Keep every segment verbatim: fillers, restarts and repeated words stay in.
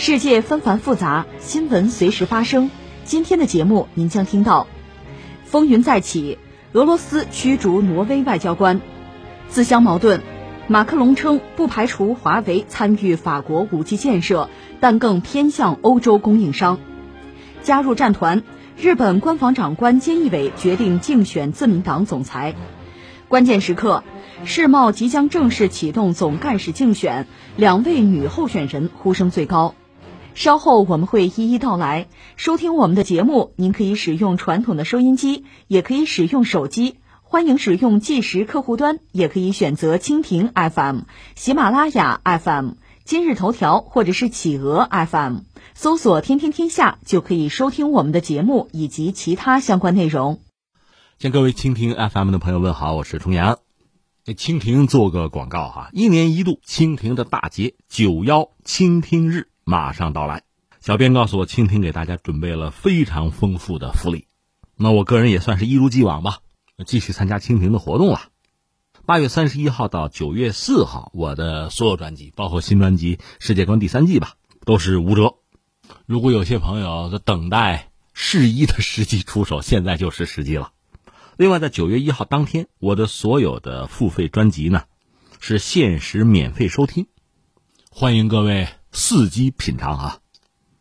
世界纷繁复杂，新闻随时发生。今天的节目您将听到：风云再起，俄罗斯驱逐挪威外交官；自相矛盾，马克龙称不排除华为参与法国 五 G 建设，但更偏向欧洲供应商；加入战团，日本官房长官菅义伟决定竞选自民党总裁；关键时刻，世贸即将正式启动总干事竞选，两位女候选人呼声最高。稍后我们会一一道来。收听我们的节目，您可以使用传统的收音机，也可以使用手机，欢迎使用即时客户端，也可以选择蜻蜓 F M、 喜马拉雅 F M、 今日头条或者是企鹅 F M， 搜索天天天下就可以收听我们的节目以及其他相关内容。向各位蜻蜓 F M 的朋友问好，我是重阳。蜻蜓做个广告哈，一年一度蜻蜓的大节九幺蜻蜓日马上到来。小编告诉我，蜻蜓给大家准备了非常丰富的福利。那我个人也算是一如既往吧，继续参加蜻蜓的活动了。八月三十一号到九月四号，我的所有专辑，包括新专辑《世界观》第三季吧，都是五折。如果有些朋友在等待适宜的时机出手，现在就是时机了。另外，在九月一号当天，我的所有的付费专辑呢，是限时免费收听，欢迎各位伺机品尝啊！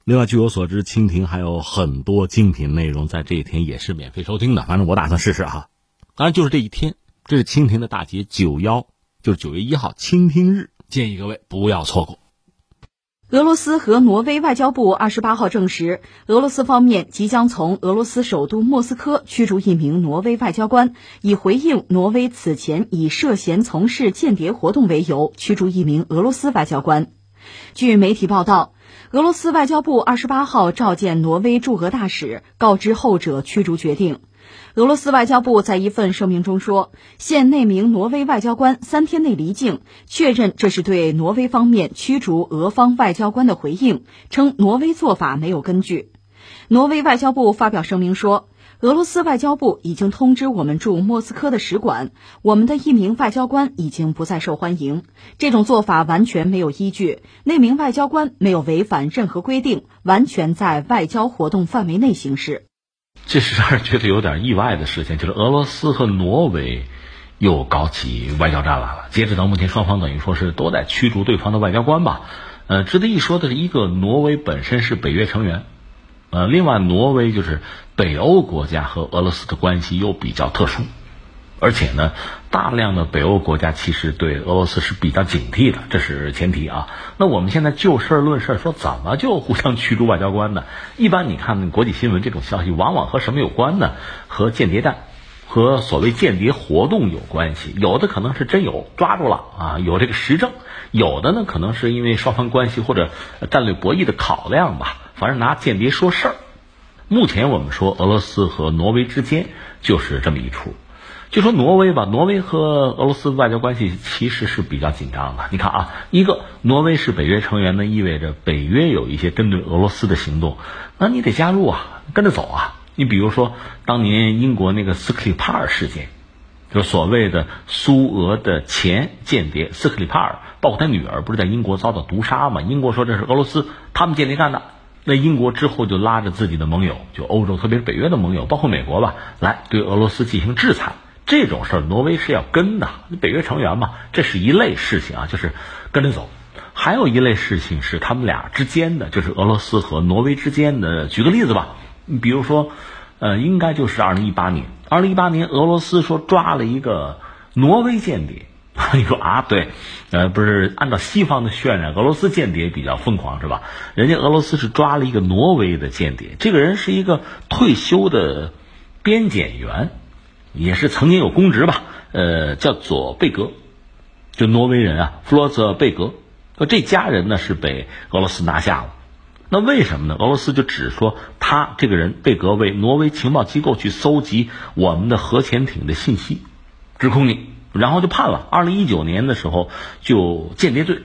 另外，据我所知，蜻蜓还有很多精品内容在这一天也是免费收听的，反正我打算试试啊。当然就是这一天，这是蜻蜓的大节九一，就是九月一号蜻蜓日，建议各位不要错过。俄罗斯和挪威外交部二十八号证实，俄罗斯方面即将从俄罗斯首都莫斯科驱逐一名挪威外交官，以回应挪威此前以涉嫌从事间谍活动为由驱逐一名俄罗斯外交官。据媒体报道，俄罗斯外交部二十八号召见挪威驻俄大使，告知后者驱逐决定。俄罗斯外交部在一份声明中说，现那名挪威外交官三天内离境，确认这是对挪威方面驱逐俄方外交官的回应，称挪威做法没有根据。挪威外交部发表声明说，俄罗斯外交部已经通知我们驻莫斯科的使馆，我们的一名外交官已经不再受欢迎，这种做法完全没有依据，那名外交官没有违反任何规定，完全在外交活动范围内行事。这是让人觉得有点意外的事情，就是俄罗斯和挪威又搞起外交战来了。截止到目前，双方等于说是都在驱逐对方的外交官吧。呃，值得一说的是，一个挪威本身是北约成员，呃，另外挪威就是北欧国家和俄罗斯的关系又比较特殊，而且呢，大量的北欧国家其实对俄罗斯是比较警惕的，这是前提啊。那我们现在就事论事说，怎么就互相驱逐外交官呢？一般你看国际新闻这种消息，往往和什么有关呢？和间谍战，和所谓间谍活动有关系。有的可能是真有抓住了啊，有这个实证；有的呢，可能是因为双方关系或者战略博弈的考量吧。反正拿间谍说事儿。目前我们说俄罗斯和挪威之间就是这么一出。就说挪威吧，挪威和俄罗斯外交关系其实是比较紧张的。你看啊，一个挪威是北约成员呢，意味着北约有一些针对俄罗斯的行动，那你得加入啊，跟着走啊。你比如说当年英国那个斯克里帕尔事件，就是所谓的苏俄的前间谍斯克里帕尔，包括他女儿不是在英国遭到毒杀嘛？英国说这是俄罗斯他们间谍干的。那英国之后就拉着自己的盟友，就欧洲特别是北约的盟友，包括美国吧，来对俄罗斯进行制裁。这种事儿挪威是要跟的，北约成员嘛，这是一类事情啊，就是跟着走。还有一类事情是他们俩之间的，就是俄罗斯和挪威之间的。举个例子吧，比如说呃，应该就是二零一八年二零一八年俄罗斯说抓了一个挪威间谍。你说啊，对，呃，不是按照西方的渲染，俄罗斯间谍比较疯狂是吧？人家俄罗斯是抓了一个挪威的间谍，这个人是一个退休的边检员，也是曾经有公职吧，呃，叫做贝格，就挪威人啊，弗洛泽贝格。这家人呢是被俄罗斯拿下了，那为什么呢？俄罗斯就只说他这个人被格为挪威情报机构去搜集我们的核潜艇的信息，指控你，然后就判了。二零一九年的时候就间谍罪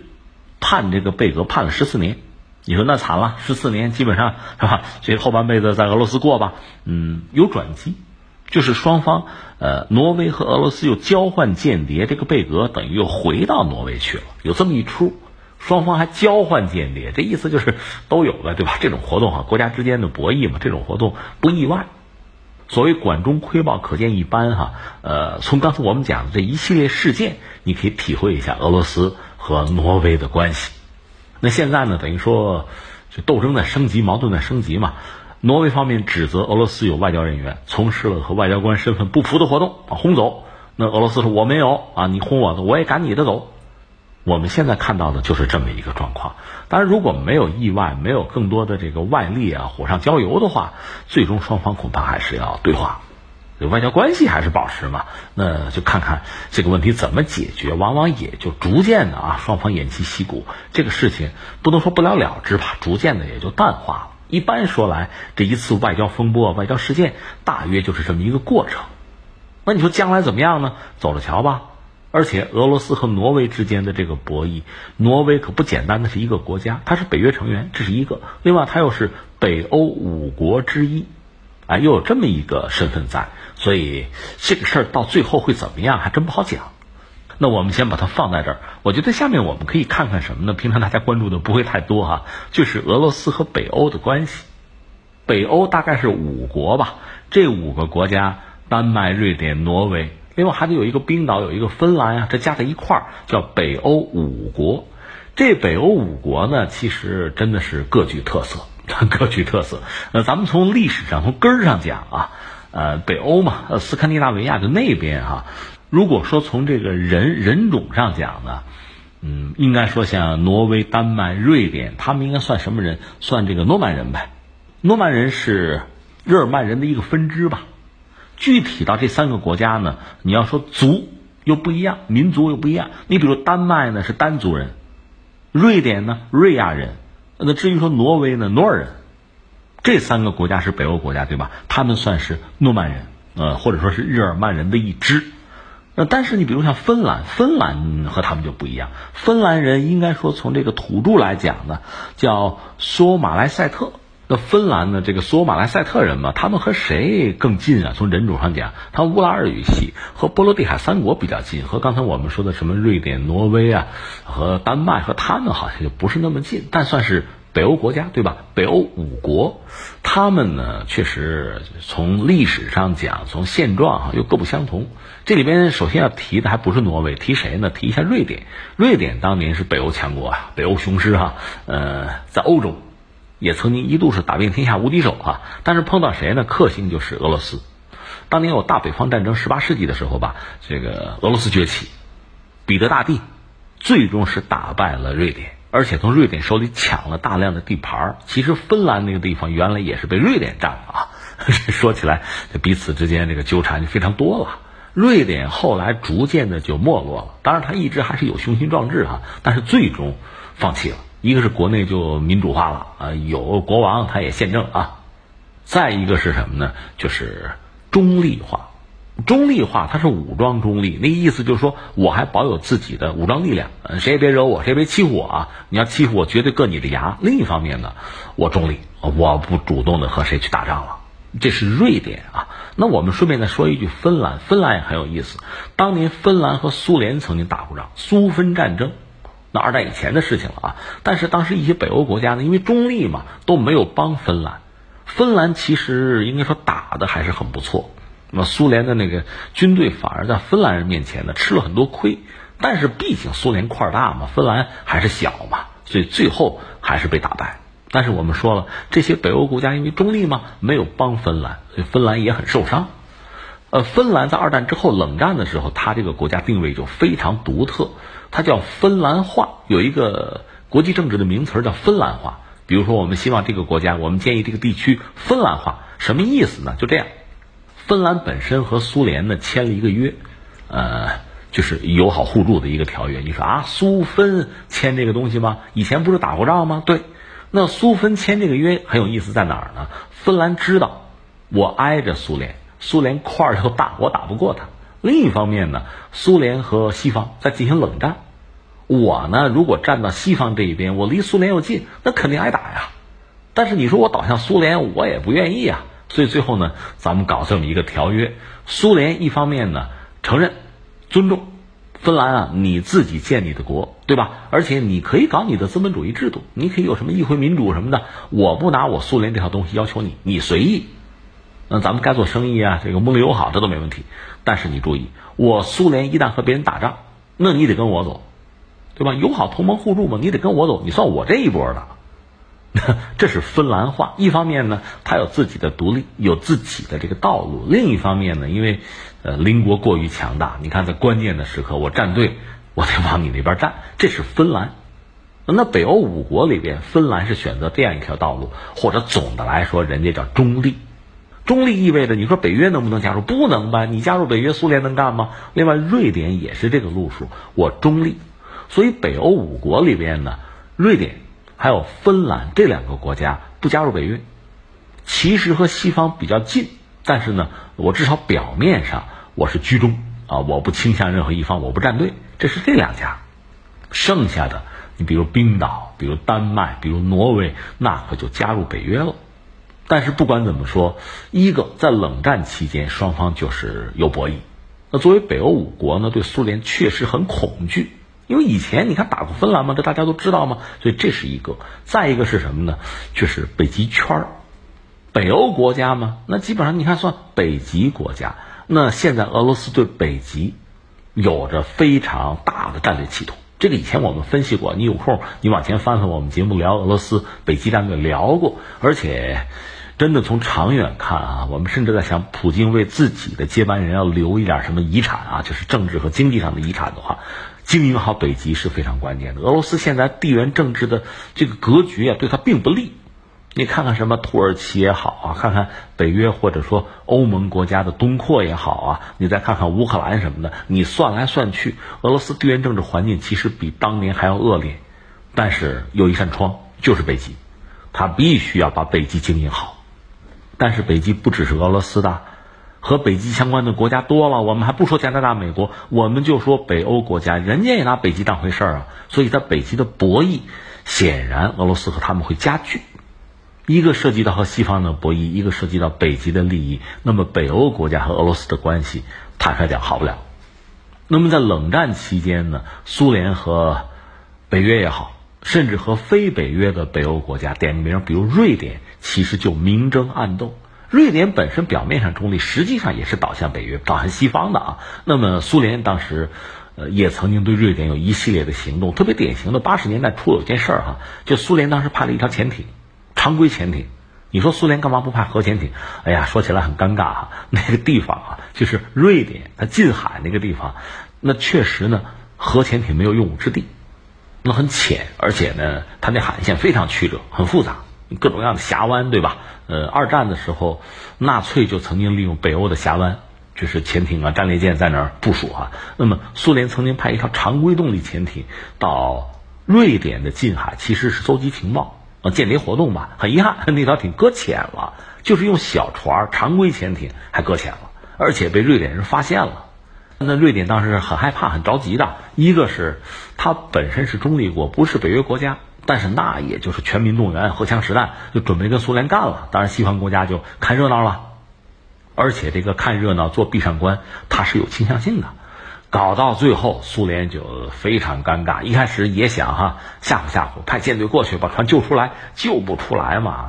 判这个贝格判了十四年。你说那惨了，十四年基本上是吧？所以后半辈子在俄罗斯过吧。嗯，有转机，就是双方呃，挪威和俄罗斯又交换间谍，这个贝格等于又回到挪威去了，有这么一出。双方还交换间谍，这意思就是都有了，对吧？这种活动啊，国家之间的博弈嘛，这种活动不意外。所谓管中窥豹，可见一斑哈、啊。呃，从刚才我们讲的这一系列事件，你可以体会一下俄罗斯和挪威的关系。那现在呢，等于说就斗争在升级，矛盾在升级嘛。挪威方面指责俄罗斯有外交人员从事了和外交官身份不符的活动，啊，轰走。那俄罗斯说我没有啊，你轰我的，我也赶你的走。我们现在看到的就是这么一个状况。当然，如果没有意外，没有更多的这个外力啊，火上浇油的话，最终双方恐怕还是要对话，外交关系还是保持嘛。那就看看这个问题怎么解决，往往也就逐渐的啊，双方偃旗息鼓，这个事情不能说不了了之吧，逐渐的也就淡化了。一般说来，这一次外交风波、外交事件，大约就是这么一个过程。那你说将来怎么样呢？走着瞧吧。而且俄罗斯和挪威之间的这个博弈，挪威可不简单的是一个国家，它是北约成员，这是一个，另外它又是北欧五国之一，啊，又有这么一个身份在，所以这个事儿到最后会怎么样还真不好讲。那我们先把它放在这儿，我觉得下面我们可以看看什么呢？平常大家关注的不会太多哈、啊，就是俄罗斯和北欧的关系。北欧大概是五国吧，这五个国家，丹麦、瑞典、挪威，另外还得有一个冰岛，有一个芬兰啊，这加在一块儿叫北欧五国。这北欧五国呢，其实真的是各具特色，各具特色。呃，咱们从历史上从根儿上讲啊，呃，北欧嘛，呃，斯堪的纳维亚就那边啊。如果说从这个人人种上讲呢，嗯，应该说像挪威、丹麦、瑞典，他们应该算什么人？算这个诺曼人呗。诺曼人是日耳曼人的一个分支吧。具体到这三个国家呢，你要说族又不一样，民族又不一样。你比如丹麦呢是丹族人，瑞典呢瑞亚人，那至于说挪威呢挪尔人，这三个国家是北欧国家，对吧？他们算是诺曼人，呃，或者说是日耳曼人的一支。那但是你比如像芬兰，芬兰和他们就不一样。芬兰人应该说从这个土著来讲呢，叫索马莱塞特。那芬兰呢？这个索马莱塞特人嘛，他们和谁更近啊？从人种上讲，他们乌拉尔语系和波罗的海三国比较近，和刚才我们说的什么瑞典、挪威啊，和丹麦和他们好像就不是那么近，但算是北欧国家，对吧？北欧五国，他们呢确实从历史上讲，从现状啊又各不相同。这里边首先要提的还不是挪威，提谁呢？提一下瑞典。瑞典当年是北欧强国啊，北欧雄狮啊，呃，在欧洲。也曾经一度是打遍天下无敌手啊，但是碰到谁呢？克星就是俄罗斯。当年有大北方战争，十八世纪的时候吧，这个俄罗斯崛起，彼得大帝最终是打败了瑞典，而且从瑞典手里抢了大量的地盘。其实芬兰那个地方原来也是被瑞典占了啊，说起来彼此之间这个纠缠就非常多了。瑞典后来逐渐的就没落了，当然他一直还是有雄心壮志啊，但是最终放弃了。一个是国内就民主化了啊，有国王他也宪政啊，再一个是什么呢？就是中立化。中立化它是武装中立，那意思就是说我还保有自己的武装力量，谁也别惹我，谁也别欺负我啊！你要欺负我，绝对硌你的牙。另一方面呢，我中立，我不主动的和谁去打仗了。这是瑞典啊。那我们顺便再说一句，芬兰，芬兰也很有意思。当年芬兰和苏联曾经打过仗，苏芬战争。那二战以前的事情了啊，但是当时一些北欧国家呢，因为中立嘛，都没有帮芬兰。芬兰其实应该说打的还是很不错，那么苏联的那个军队反而在芬兰人面前呢吃了很多亏，但是毕竟苏联块大嘛，芬兰还是小嘛，所以最后还是被打败。但是我们说了，这些北欧国家因为中立嘛，没有帮芬兰，所以芬兰也很受伤。呃，芬兰在二战之后冷战的时候，它这个国家定位就非常独特，它叫芬兰化，有一个国际政治的名词叫芬兰化。比如说我们希望这个国家，我们建议这个地区芬兰化，什么意思呢？就这样，芬兰本身和苏联呢签了一个约，呃，就是友好互助的一个条约。你说啊，苏芬签这个东西吗？以前不是打过仗吗？对，那苏芬签这个约很有意思在哪儿呢？芬兰知道我挨着苏联，苏联块儿又大，我打不过他。另一方面呢，苏联和西方在进行冷战，我呢如果站到西方这一边，我离苏联又近，那肯定挨打呀。但是你说我倒向苏联，我也不愿意啊。所以最后呢，咱们搞这么一个条约，苏联一方面呢承认尊重芬兰啊，你自己建立的国，对吧？而且你可以搞你的资本主义制度，你可以有什么议会民主什么的，我不拿我苏联这套东西要求你，你随意。那咱们该做生意啊，这个睦邻友好这都没问题。但是你注意，我苏联一旦和别人打仗，那你得跟我走，对吧？友好同盟互助嘛，你得跟我走，你算我这一波的。这是芬兰话。一方面呢，它有自己的独立，有自己的这个道路；另一方面呢，因为呃邻国过于强大，你看在关键的时刻我站队，我得往你那边站，这是芬兰。那北欧五国里边，芬兰是选择这样一条道路，或者总的来说人家叫中立。中立意味着你说北约能不能加入？不能吧，你加入北约苏联能干吗？另外瑞典也是这个路数，我中立。所以北欧五国里边呢，瑞典还有芬兰这两个国家不加入北约，其实和西方比较近，但是呢，我至少表面上我是居中啊，我不倾向任何一方，我不站队，这是这两家。剩下的你比如冰岛，比如丹麦，比如挪威，那可就加入北约了。但是不管怎么说，一个在冷战期间双方就是有博弈。那作为北欧五国呢，对苏联确实很恐惧。因为以前你看打过芬兰嘛，这大家都知道嘛，所以这是一个。再一个是什么呢？就是北极圈儿，北欧国家嘛，那基本上你看算北极国家。那现在俄罗斯对北极有着非常大的战略企图，这个以前我们分析过，你有空你往前翻翻我们节目聊俄罗斯北极战略聊过。而且真的从长远看啊，我们甚至在想，普京为自己的接班人要留一点什么遗产啊，就是政治和经济上的遗产的话，经营好北极是非常关键的。俄罗斯现在地缘政治的这个格局啊，对它并不利。你看看什么土耳其也好啊，看看北约或者说欧盟国家的东扩也好啊，你再看看乌克兰什么的，你算来算去，俄罗斯地缘政治环境其实比当年还要恶劣。但是有一扇窗，就是北极，它必须要把北极经营好。但是北极不只是俄罗斯的，和北极相关的国家多了，我们还不说加拿大、美国，我们就说北欧国家，人家也拿北极当回事儿啊。所以在北极的博弈，显然俄罗斯和他们会加剧，一个涉及到和西方的博弈，一个涉及到北极的利益，那么北欧国家和俄罗斯的关系，坦率点好不了。那么在冷战期间呢，苏联和北约也好，甚至和非北约的北欧国家，点名比如瑞典，其实就明争暗斗。瑞典本身表面上中立，实际上也是倒向北约、倒向西方的啊。那么苏联当时，呃，也曾经对瑞典有一系列的行动，特别典型的八十年代初有件事儿哈，就苏联当时派了一条潜艇，常规潜艇。你说苏联干嘛不派核潜艇？哎呀，说起来很尴尬哈、啊。那个地方啊，就是瑞典它近海那个地方，那确实呢，核潜艇没有用武之地，那很浅，而且呢，它那海线非常曲折，很复杂。各种各样的峡湾，对吧？呃，二战的时候，纳粹就曾经利用北欧的峡湾，就是潜艇啊、战列舰在那儿部署啊。那么，苏联曾经派一条常规动力潜艇到瑞典的近海，其实是搜集情报、啊、间谍活动吧。很遗憾，那条艇搁浅了，就是用小船、常规潜艇还搁浅了，而且被瑞典人发现了。那瑞典当时很害怕、很着急的，一个是它本身是中立国，不是北约国家。但是那也就是全民动员，荷枪实弹，就准备跟苏联干了。当然西方国家就看热闹了，而且这个看热闹做壁上观，它是有倾向性的。搞到最后苏联就非常尴尬，一开始也想哈吓唬吓唬，派舰队过去把船救出来，救不出来嘛。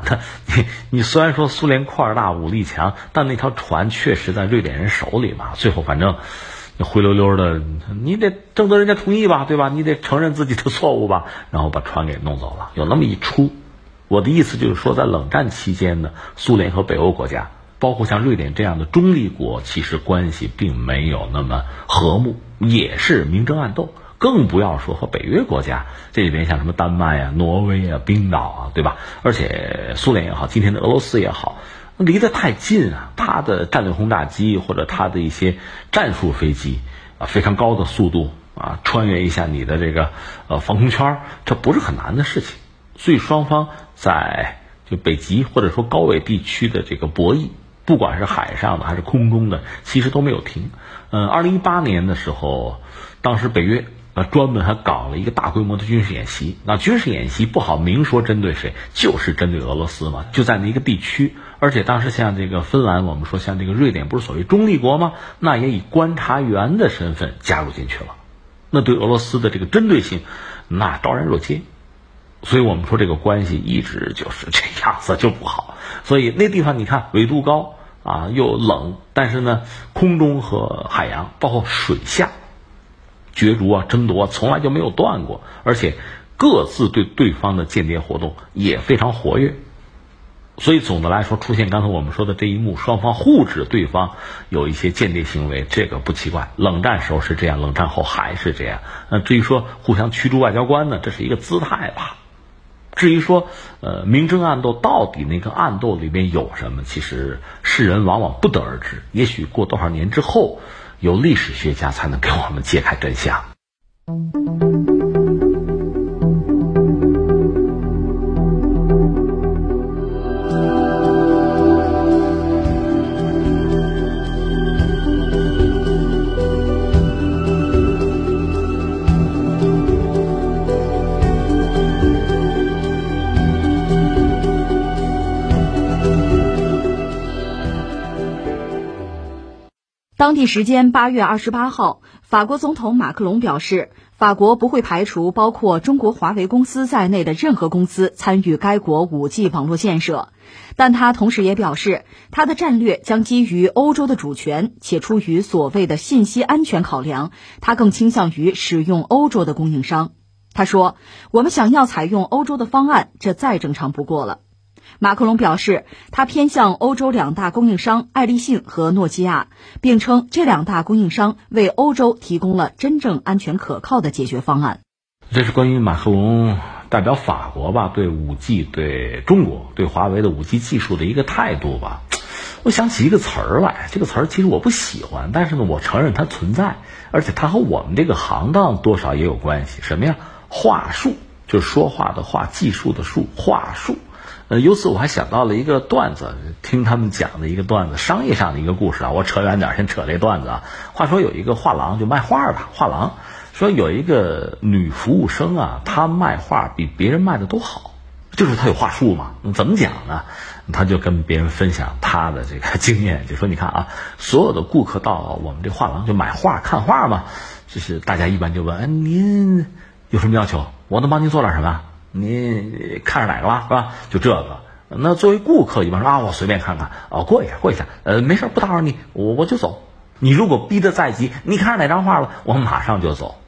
你你虽然说苏联块儿大武力强，但那条船确实在瑞典人手里嘛。最后反正灰溜溜的，你得征得人家同意吧，对吧？你得承认自己的错误吧，然后把船给弄走了，有那么一出。我的意思就是说，在冷战期间呢，苏联和北欧国家，包括像瑞典这样的中立国，其实关系并没有那么和睦，也是明争暗斗。更不要说和北约国家，这里边像什么丹麦啊、挪威啊、冰岛啊，对吧？而且苏联也好，今天的俄罗斯也好，离得太近啊，它的战略轰炸机或者它的一些战术飞机啊，非常高的速度啊，穿越一下你的这个呃防空圈，这不是很难的事情。所以双方在就北极或者说高纬地区的这个博弈，不管是海上的还是空中的，其实都没有停。嗯、呃， 二零一八年的时候，当时北约呃专门还搞了一个大规模的军事演习。那军事演习不好明说针对谁，就是针对俄罗斯嘛，就在那一个地区。而且当时像这个芬兰，我们说像这个瑞典不是所谓中立国吗？那也以观察员的身份加入进去了。那对俄罗斯的这个针对性，那昭然若揭。所以我们说这个关系一直就是这样子，就不好。所以那地方你看纬度高啊，又冷，但是呢空中和海洋包括水下角逐啊争夺啊从来就没有断过，而且各自对对方的间谍活动也非常活跃。所以总的来说，出现刚才我们说的这一幕，双方互指对方有一些间谍行为，这个不奇怪。冷战时候是这样，冷战后还是这样。那至于说互相驱逐外交官呢，这是一个姿态吧。至于说呃明争暗斗，到底那个暗斗里面有什么，其实世人往往不得而知，也许过多少年之后，有历史学家才能给我们揭开真相。当地时间八月二十八号，法国总统马克龙表示，法国不会排除包括中国华为公司在内的任何公司参与该国 五G 网络建设，但他同时也表示，他的战略将基于欧洲的主权，且出于所谓的信息安全考量，他更倾向于使用欧洲的供应商。他说，我们想要采用欧洲的方案，这再正常不过了。马克龙表示，他偏向欧洲两大供应商爱立信和诺基亚，并称这两大供应商为欧洲提供了真正安全可靠的解决方案。这是关于马克龙代表法国吧，对 五G 对中国对华为的 五G 技术的一个态度吧。我想起一个词儿来，这个词儿其实我不喜欢，但是呢我承认它存在，而且它和我们这个行当多少也有关系。什么呀？话术，就是说话的话，技术的术，话术。呃，由此我还想到了一个段子，听他们讲的一个段子，商业上的一个故事啊。我扯远点，先扯这段子啊。话说有一个画廊，就卖画吧，画廊说有一个女服务生啊，她卖画比别人卖的都好，就是她有话术嘛。怎么讲呢？她就跟别人分享她的这个经验，就说你看啊，所有的顾客到我们这画廊就买画看画嘛，就是大家一般就问，哎，您有什么要求？我能帮您做点什么？您看上哪个了，是吧？就这个。那作为顾客一般说啊，我随便看看啊，过一下过一下，呃，没事，不打扰你，我我就走。你如果逼得再急，你看上哪张画了，我马上就走。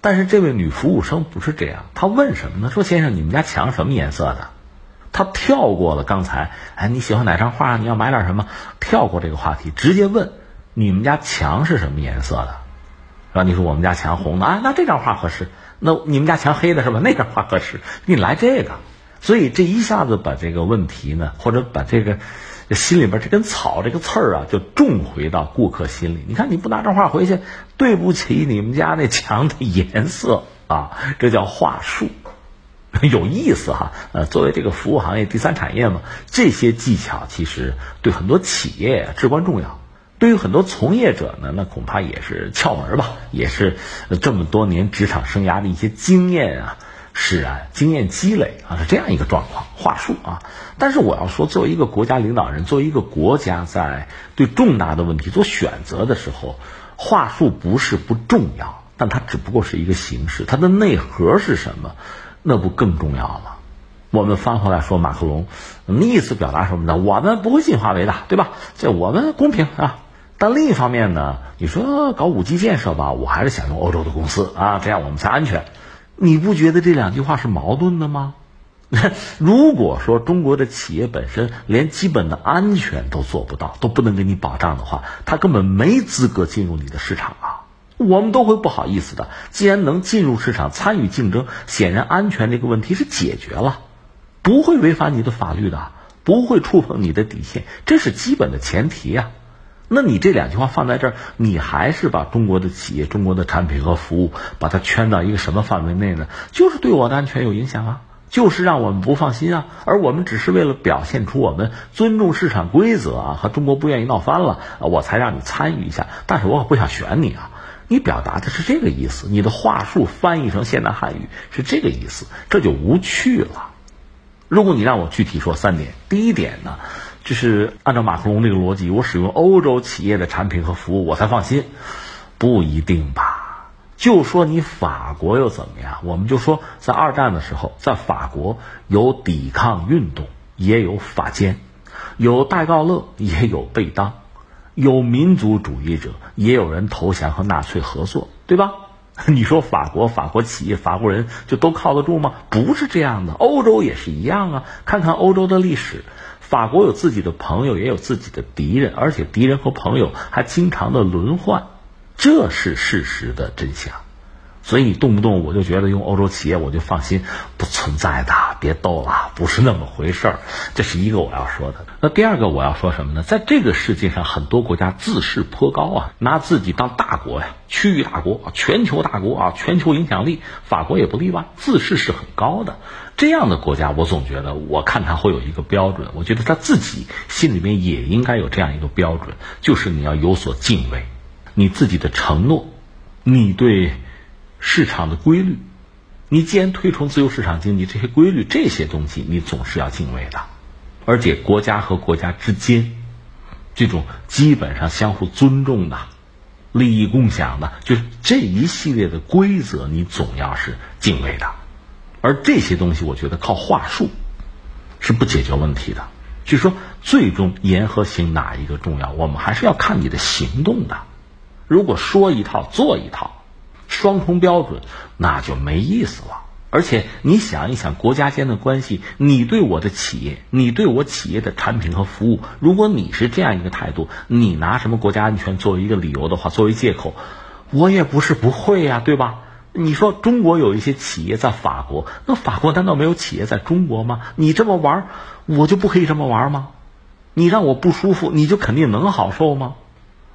但是这位女服务生不是这样，她问什么呢？说先生，你们家墙什么颜色的？她跳过了刚才，哎，你喜欢哪张画？你要买点什么？跳过这个话题，直接问你们家墙是什么颜色的？然后你说我们家墙红的啊，那这张画合适。那你们家墙黑的是吧？那张画合适。你来这个，所以这一下子把这个问题呢，或者把这个心里边这根草这个刺儿啊，就种回到顾客心里。你看你不拿张画回去，对不起，你们家那墙的颜色啊，这叫话术，有意思哈。呃，作为这个服务行业第三产业嘛，这些技巧其实对很多企业至关重要。对于很多从业者呢，那恐怕也是窍门吧，也是这么多年职场生涯的一些经验啊，使然经验积累啊，是这样一个状况，话术啊。但是我要说，作为一个国家领导人，作为一个国家在对重大的问题做选择的时候，话术不是不重要，但它只不过是一个形式，它的内核是什么，那不更重要吗？我们翻回来说，马克龙，你意思表达什么呢？我们不会进华为的，对吧？这我们公平啊。但另一方面呢，你说搞五 G 建设吧，我还是想用欧洲的公司啊，这样我们才安全。你不觉得这两句话是矛盾的吗？如果说中国的企业本身连基本的安全都做不到，都不能给你保障的话，它根本没资格进入你的市场啊。我们都会不好意思的。既然能进入市场参与竞争，显然安全这个问题是解决了，不会违反你的法律的，不会触碰你的底线，这是基本的前提啊。那你这两句话放在这儿，你还是把中国的企业、中国的产品和服务把它圈到一个什么范围内呢？就是对我的安全有影响啊，就是让我们不放心啊。而我们只是为了表现出我们尊重市场规则啊，和中国不愿意闹翻了，我才让你参与一下，但是我可不想选你啊。你表达的是这个意思，你的话术翻译成现代汉语是这个意思，这就无趣了。如果你让我具体说三点，第一点呢，就是按照马克龙这个逻辑，我使用欧洲企业的产品和服务，我才放心。不一定吧？就说你法国又怎么样？我们就说在二战的时候，在法国有抵抗运动，也有法奸，有戴高乐，也有贝当，有民族主义者，也有人投降和纳粹合作，对吧？你说法国法国企业法国人就都靠得住吗？不是这样的，欧洲也是一样啊。看看欧洲的历史，法国有自己的朋友，也有自己的敌人，而且敌人和朋友还经常的轮换，这是事实的真相。所以你动不动我就觉得用欧洲企业我就放心，不存在的，别逗了，不是那么回事儿。这是一个我要说的。那第二个我要说什么呢？在这个世界上，很多国家自视颇高啊，拿自己当大国呀、啊，区域大国、啊、全球大国啊，全球影响力，法国也不例外，自视是很高的。这样的国家，我总觉得，我看他会有一个标准，我觉得他自己心里面也应该有这样一个标准，就是你要有所敬畏，你自己的承诺，你对市场的规律，你既然推崇自由市场经济，这些规律这些东西你总是要敬畏的。而且国家和国家之间这种基本上相互尊重的、利益共享的，就是这一系列的规则你总要是敬畏的。而这些东西我觉得靠话术是不解决问题的。据说最终言和行哪一个重要，我们还是要看你的行动的。如果说一套做一套，双重标准，那就没意思了。而且你想一想国家间的关系，你对我的企业，你对我企业的产品和服务，如果你是这样一个态度，你拿什么国家安全作为一个理由的话，作为借口，我也不是不会呀、啊，对吧？你说中国有一些企业在法国，那法国难道没有企业在中国吗？你这么玩，我就不可以这么玩吗？你让我不舒服，你就肯定能好受吗？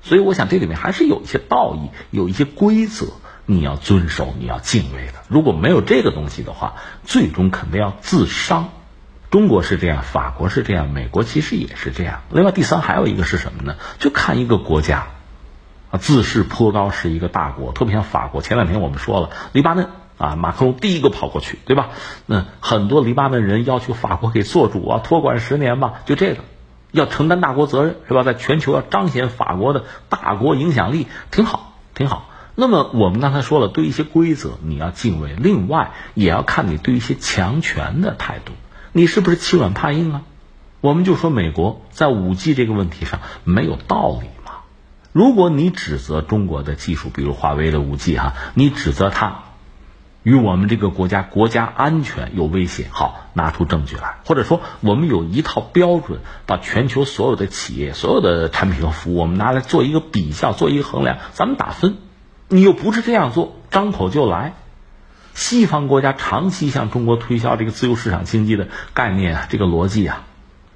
所以我想这里面还是有一些道义，有一些规则你要遵守，你要敬畏的。如果没有这个东西的话，最终肯定要自伤。中国是这样，法国是这样，美国其实也是这样。另外第三还有一个是什么呢？就看一个国家啊，自视颇高是一个大国，特别像法国。前两天我们说了黎巴嫩啊，马克龙第一个跑过去，对吧？那很多黎巴嫩人要求法国给做主啊，托管十年吧，就这个要承担大国责任，是吧？在全球要彰显法国的大国影响力，挺好挺好。那么我们刚才说了，对一些规则你要敬畏，另外也要看你对一些强权的态度，你是不是欺软怕硬啊？我们就说美国在 五 G 这个问题上没有道理嘛。如果你指责中国的技术，比如华为的 五 G 哈、啊，你指责它与我们这个国家国家安全有威胁，好，拿出证据来，或者说我们有一套标准，把全球所有的企业、所有的产品和服务，我们拿来做一个比较，做一个衡量，咱们打分。你又不是这样做，张口就来。西方国家长期向中国推销这个自由市场经济的概念啊，这个逻辑啊，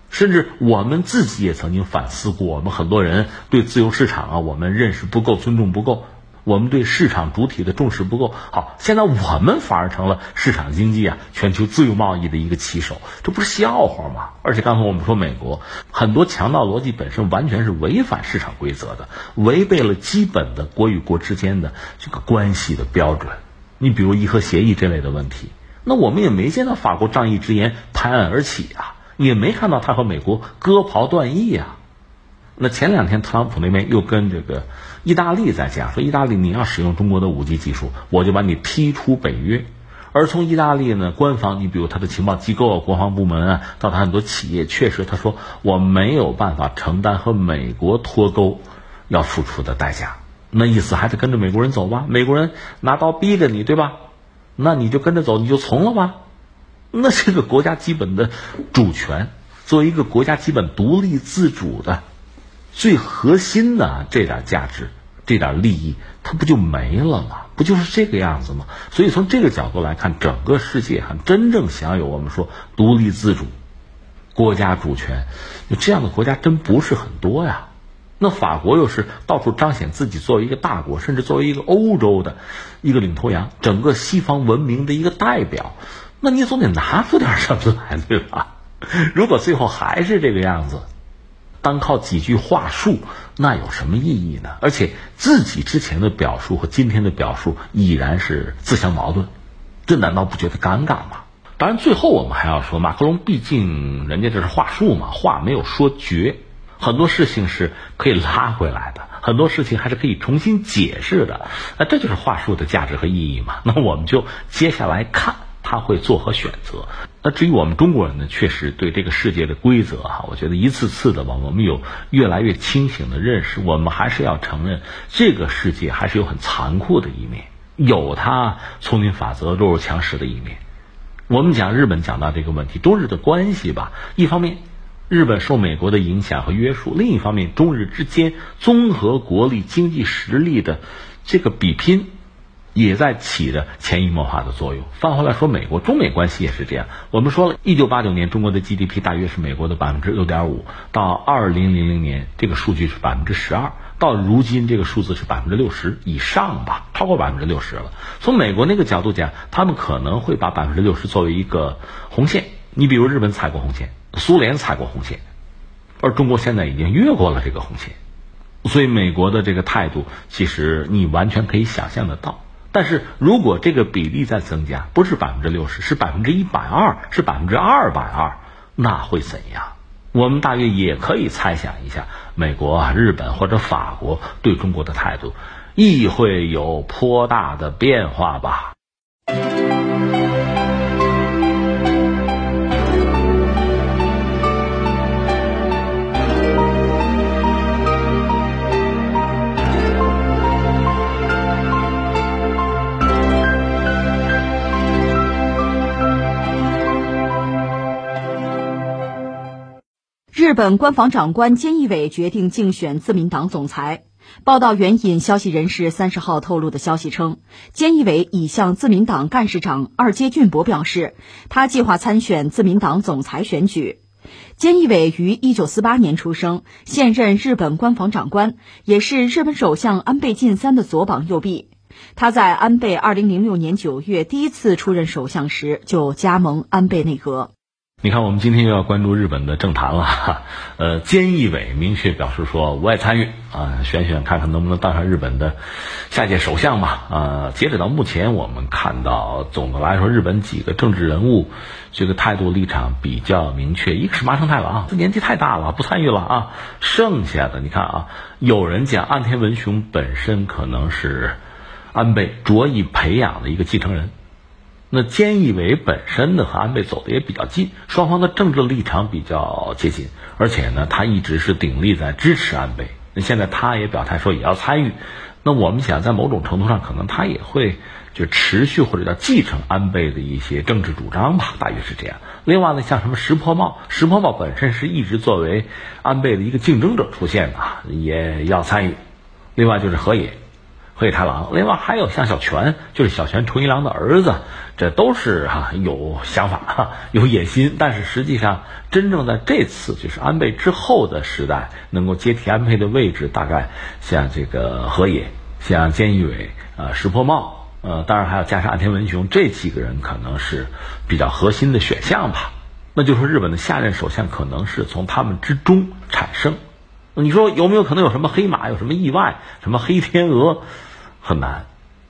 甚至我们自己也曾经反思过，我们很多人对自由市场啊，我们认识不够，尊重不够，我们对市场主体的重视不够。好，现在我们反而成了市场经济啊，全球自由贸易的一个旗手，这不是笑话吗？而且刚才我们说美国很多强盗逻辑本身完全是违反市场规则的，违背了基本的国与国之间的这个关系的标准。你比如伊核协议这类的问题，那我们也没见到法国仗义直言拍案而起啊，也没看到他和美国割袍断义啊。那前两天特朗普那边又跟这个意大利在讲，说意大利你要使用中国的 五 G 技术，我就把你踢出北约。而从意大利呢官方，你比如他的情报机构啊、国防部门啊，到他很多企业，确实他说我没有办法承担和美国脱钩要付出的代价，那意思还是跟着美国人走吧，美国人拿刀逼着你，对吧？那你就跟着走，你就从了吧。那这个国家基本的主权，作为一个国家基本独立自主的最核心的这点价值，这点利益，它不就没了吗？不就是这个样子吗？所以从这个角度来看，整个世界还真正享有我们说独立自主、国家主权，这样的国家真不是很多呀。那法国又是到处彰显自己作为一个大国，甚至作为一个欧洲的一个领头羊，整个西方文明的一个代表，那你总得拿出点什么来，对吧？如果最后还是这个样子，单靠几句话术，那有什么意义呢？而且自己之前的表述和今天的表述已然是自相矛盾，这难道不觉得尴尬吗？当然，最后我们还要说，马克龙毕竟人家这是话术嘛，话没有说绝，很多事情是可以拉回来的，很多事情还是可以重新解释的，那这就是话术的价值和意义嘛。那我们就接下来看他会做何选择。那至于我们中国人呢，确实对这个世界的规则啊，我觉得一次次的吧，我们有越来越清醒的认识。我们还是要承认，这个世界还是有很残酷的一面，有它丛林法则、弱肉强食的一面。我们讲日本讲到这个问题，中日的关系吧，一方面日本受美国的影响和约束，另一方面中日之间综合国力、经济实力的这个比拼也在起着潜移默化的作用。翻回来说美国，中美关系也是这样。我们说了一九八九年中国的 G D P 大约是美国的 百分之六点五， 到二零零零年这个数据是 百分之十二， 到如今这个数字是 百分之六十 以上吧，超过 百分之六十 了。从美国那个角度讲，他们可能会把 百分之六十 作为一个红线，你比如日本踩过红线，苏联踩过红线，而中国现在已经越过了这个红线。所以美国的这个态度其实你完全可以想象得到。但是如果这个比例在增加，不是 百分之六十， 是 百分之一百二十， 是 百分之二百二十， 那会怎样？我们大约也可以猜想一下美国啊、日本或者法国对中国的态度亦会有颇大的变化吧。日本官房长官菅义伟决定竞选自民党总裁。报道援引消息人士三十号透露的消息称，菅义伟已向自民党干事长二阶俊博表示，他计划参选自民党总裁选举。菅义伟于一九四八年出生，现任日本官房长官，也是日本首相安倍晋三的左膀右臂。他在安倍二零零六年九月第一次出任首相时就加盟安倍内阁。你看，我们今天又要关注日本的政坛了。呃，菅义伟明确表示说，我也参与啊，选选看看能不能当上日本的下届首相吧。啊，截止到目前，我们看到总的来说，日本几个政治人物这个态度立场比较明确。一个是麻生太郎，这年纪太大了，不参与了啊。剩下的你看啊，有人讲岸田文雄本身可能是安倍着意培养的一个继承人。那菅义伟本身呢和安倍走的也比较近，双方的政治立场比较接近，而且呢他一直是鼎力在支持安倍。那现在他也表态说也要参与，那我们想在某种程度上可能他也会就持续或者叫继承安倍的一些政治主张吧，大约是这样。另外呢，像什么石破茂，石破茂本身是一直作为安倍的一个竞争者出现的，也要参与。另外就是河野河野太郎，另外还有像小泉，就是小泉纯一郎的儿子，这都是哈、啊、有想法、啊、有野心，但是实际上真正在这次就是安倍之后的时代能够接替安倍的位置，大概像这个河野、像菅义伟、呃石破茂，呃当然还要加上岸田文雄，这几个人可能是比较核心的选项吧。那就说日本的下任首相可能是从他们之中产生。你说有没有可能有什么黑马，有什么意外，什么黑天鹅？很难，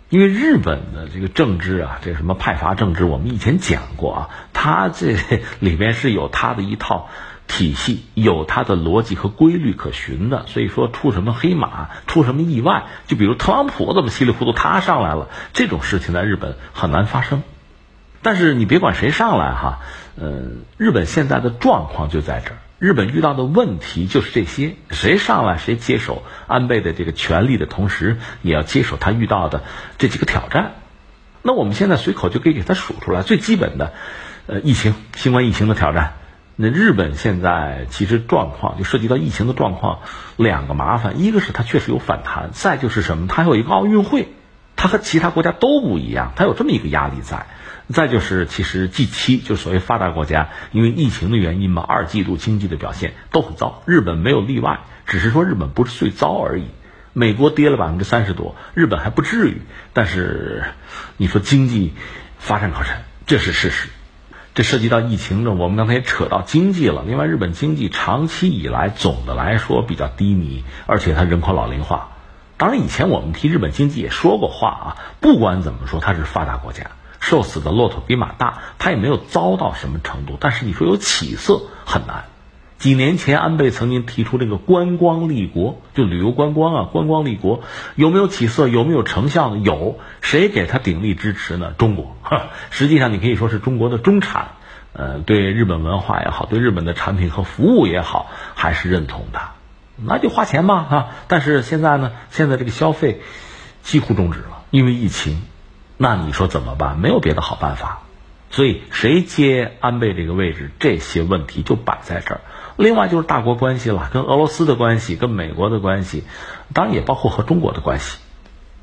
因为日本的这个政治啊，这什么派阀政治，我们以前讲过啊，它这里边是有它的一套体系，有它的逻辑和规律可循的。所以说出什么黑马，出什么意外，就比如特朗普怎么稀里糊涂他上来了，这种事情在日本很难发生。但是你别管谁上来哈，呃，日本现在的状况就在这儿。日本遇到的问题就是这些，谁上来谁接手安倍的这个权力的同时，也要接手他遇到的这几个挑战。那我们现在随口就可以给他数出来，最基本的，呃，疫情，新冠疫情的挑战。那日本现在其实状况就涉及到疫情的状况，两个麻烦，一个是它确实有反弹，再就是什么，它有一个奥运会，它和其他国家都不一样，它有这么一个压力在。再就是其实 G 七 就是所谓发达国家，因为疫情的原因嘛，二季度经济的表现都很糟，日本没有例外，只是说日本不是最糟而已。美国跌了 百分之三十 多，日本还不至于，但是你说经济乏善可陈，这是事实。这涉及到疫情呢，我们刚才也扯到经济了。另外，日本经济长期以来总的来说比较低迷，而且它人口老龄化。当然，以前我们提日本经济也说过话啊，不管怎么说，它是发达国家，瘦死的骆驼比马大，它也没有糟到什么程度。但是你说有起色很难。几年前，安倍曾经提出这个观光立国，就旅游观光啊，观光立国有没有起色，有没有成效呢？有，谁给他鼎力支持呢？中国，实际上你可以说是中国的中产，呃，对日本文化也好，对日本的产品和服务也好，还是认同的，那就花钱嘛啊！但是现在呢，现在这个消费几乎终止了，因为疫情，那你说怎么办？没有别的好办法。所以谁接安倍这个位置，这些问题就摆在这儿。另外就是大国关系了，跟俄罗斯的关系，跟美国的关系，当然也包括和中国的关系。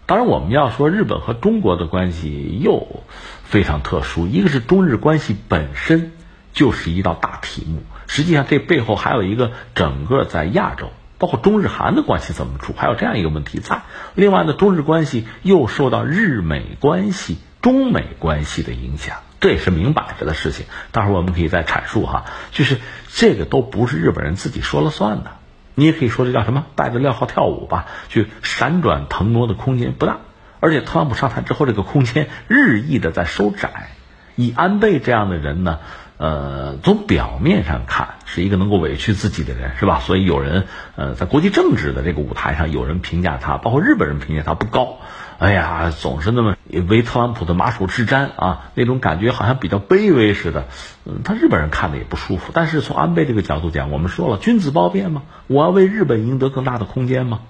当然我们要说日本和中国的关系又非常特殊，一个是中日关系本身就是一道大题目，实际上这背后还有一个整个在亚洲，包括中日韩的关系怎么处，还有这样一个问题在。另外呢，中日关系又受到日美关系、中美关系的影响，这也是明摆着的事情，待会儿我们可以再阐述哈。就是这个都不是日本人自己说了算的，你也可以说这叫什么带着镣铐跳舞吧，就闪转腾挪的空间不大，而且特朗普上台之后，这个空间日益的在收窄。以安倍这样的人呢，呃，从表面上看是一个能够委屈自己的人，是吧？所以有人呃在国际政治的这个舞台上，有人评价他，包括日本人评价他不高。哎呀，总是那么为特朗普的马首是瞻啊，那种感觉好像比较卑微似的。嗯，他日本人看的也不舒服。但是从安倍这个角度讲，我们说了，君子包辩嘛，我要为日本赢得更大的空间嘛，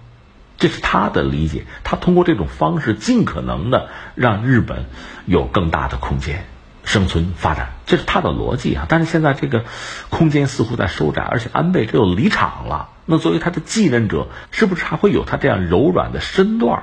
这是他的理解。他通过这种方式，尽可能的让日本有更大的空间生存发展，这是他的逻辑啊。但是现在这个空间似乎在收窄，而且安倍只有离场了，那作为他的继任者，是不是还会有他这样柔软的身段？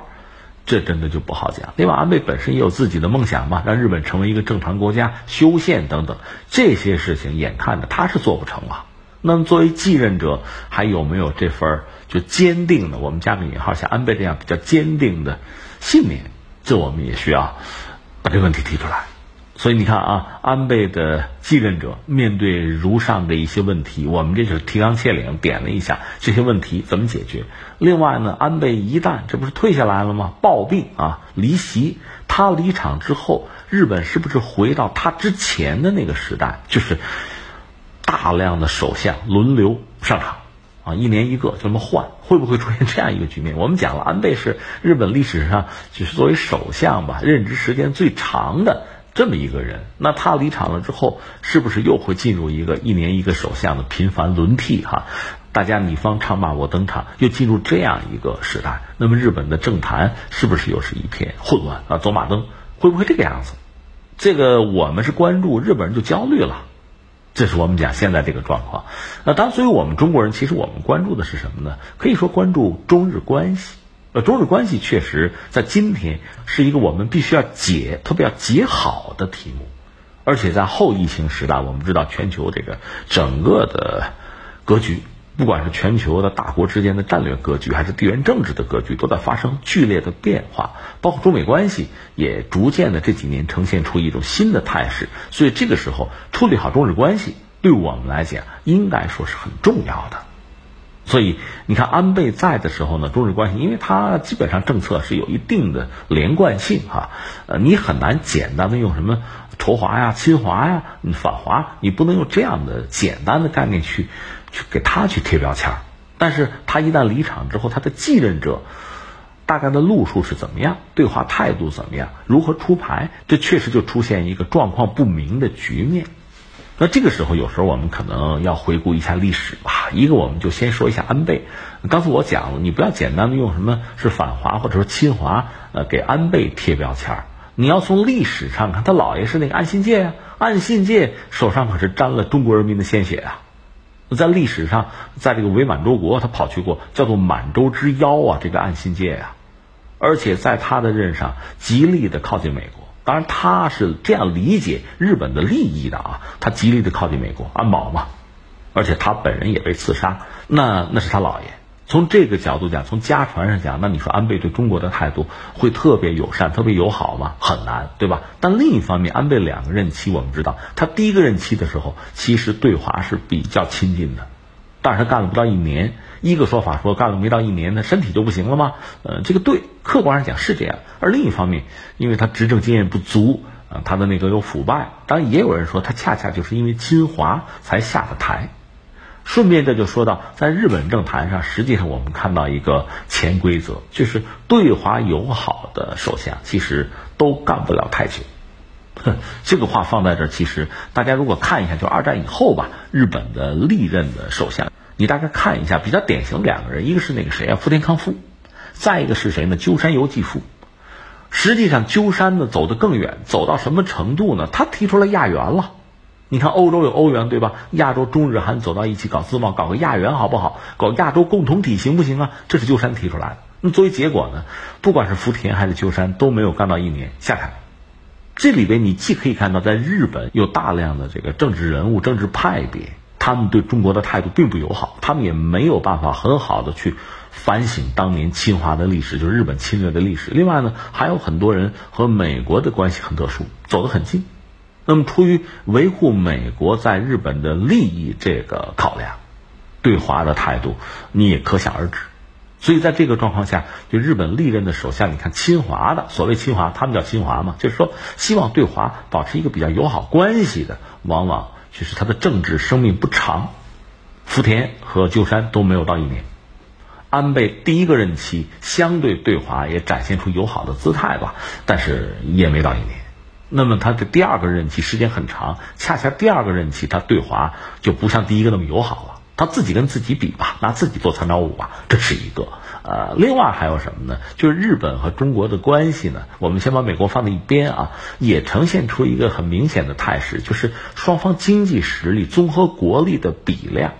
这真的就不好讲。另外，安倍本身也有自己的梦想嘛，让日本成为一个正常国家、修宪等等，这些事情眼看着他是做不成了。那么作为继任者，还有没有这份就坚定的，我们加个引号，像安倍这样比较坚定的信念？这我们也需要把这个问题提出来。所以你看啊，安倍的继任者面对如上的一些问题，我们这就是提纲挈领点了一下这些问题怎么解决。另外呢，安倍一旦这不是退下来了吗？暴病啊，离席，他离场之后，日本是不是回到他之前的那个时代？就是大量的首相轮流上场啊，一年一个就这么换，会不会出现这样一个局面？我们讲了，安倍是日本历史上就是作为首相吧，任职时间最长的这么一个人，那他离场了之后，是不是又会进入一个一年一个首相的频繁轮替哈？大家你方唱罢我登场，又进入这样一个时代，那么日本的政坛是不是又是一片混乱啊？走马灯会不会这个样子？这个我们是关注，日本人就焦虑了，这是我们讲现在这个状况。那当然，所以我们中国人其实我们关注的是什么呢？可以说关注中日关系。呃，中日关系确实在今天是一个我们必须要解，特别要解好的题目，而且在后疫情时代，我们知道全球这个整个的格局，不管是全球的大国之间的战略格局，还是地缘政治的格局，都在发生剧烈的变化，包括中美关系也逐渐的这几年呈现出一种新的态势。所以这个时候处理好中日关系，对我们来讲应该说是很重要的。所以你看安倍在的时候呢，中日关系因为它基本上政策是有一定的连贯性哈、啊，呃，你很难简单的用什么仇华呀、亲华呀、反华，你不能用这样的简单的概念去去给他去贴标签。但是他一旦离场之后，他的继任者大概的路数是怎么样，对话态度怎么样，如何出牌，这确实就出现一个状况不明的局面。那这个时候有时候我们可能要回顾一下历史吧。一个我们就先说一下安倍，刚才我讲了，你不要简单的用什么是反华或者说亲华呃，给安倍贴标签，你要从历史上看，他老爷是那个岸信介啊，岸信介手上可是沾了中国人民的鲜血啊，在历史上在这个伪满洲国他跑去过，叫做满洲之妖啊，这个岸信介啊，而且在他的任上极力的靠近美国。当然他是这样理解日本的利益的啊，他极力的靠近美国，安保嘛，而且他本人也被刺杀，那那是他姥爷。从这个角度讲，从家传上讲，那你说安倍对中国的态度会特别友善、特别友好吗？很难，对吧？但另一方面，安倍两个任期我们知道，他第一个任期的时候，其实对华是比较亲近的，但是他干了不到一年。一个说法说干了没到一年，他身体就不行了吗？呃，这个对，客观上讲是这样。而另一方面，因为他执政经验不足，啊、呃，他的那个有腐败。当然，也有人说他恰恰就是因为亲华才下的台。顺便这就说到，在日本政坛上，实际上我们看到一个潜规则，就是对华友好的首相其实都干不了太久。这个话放在这儿，其实大家如果看一下，就二战以后吧，日本的历任的首相，你大概看一下，比较典型的两个人，一个是那个谁啊，福田康夫，再一个是谁呢？鸠山由纪夫。实际上，鸠山呢走得更远，走到什么程度呢？他提出了亚元了。你看欧洲有欧元，对吧？亚洲中日韩走到一起搞自贸，搞个亚元好不好？搞亚洲共同体行不行啊？这是鸠山提出来的。那作为结果呢，不管是福田还是鸠山都没有干到一年下台。这里边你既可以看到，在日本有大量的这个政治人物、政治派别，他们对中国的态度并不友好，他们也没有办法很好的去反省当年侵华的历史，就是日本侵略的历史。另外呢，还有很多人和美国的关系很特殊，走得很近。那么出于维护美国在日本的利益这个考量，对华的态度你也可想而知。所以在这个状况下，就日本历任的首相，你看亲华的，所谓亲华，他们叫亲华嘛，就是说希望对华保持一个比较友好关系的，往往就是他的政治生命不长。福田和鸠山都没有到一年。安倍第一个任期相对对华也展现出友好的姿态吧，但是也没到一年。那么他的第二个任期时间很长，恰恰第二个任期他对华就不像第一个那么友好了，他自己跟自己比吧，拿自己做参照物吧，这是一个。呃，另外还有什么呢？就是日本和中国的关系呢，我们先把美国放在一边啊，也呈现出一个很明显的态势，就是双方经济实力、综合国力的比量。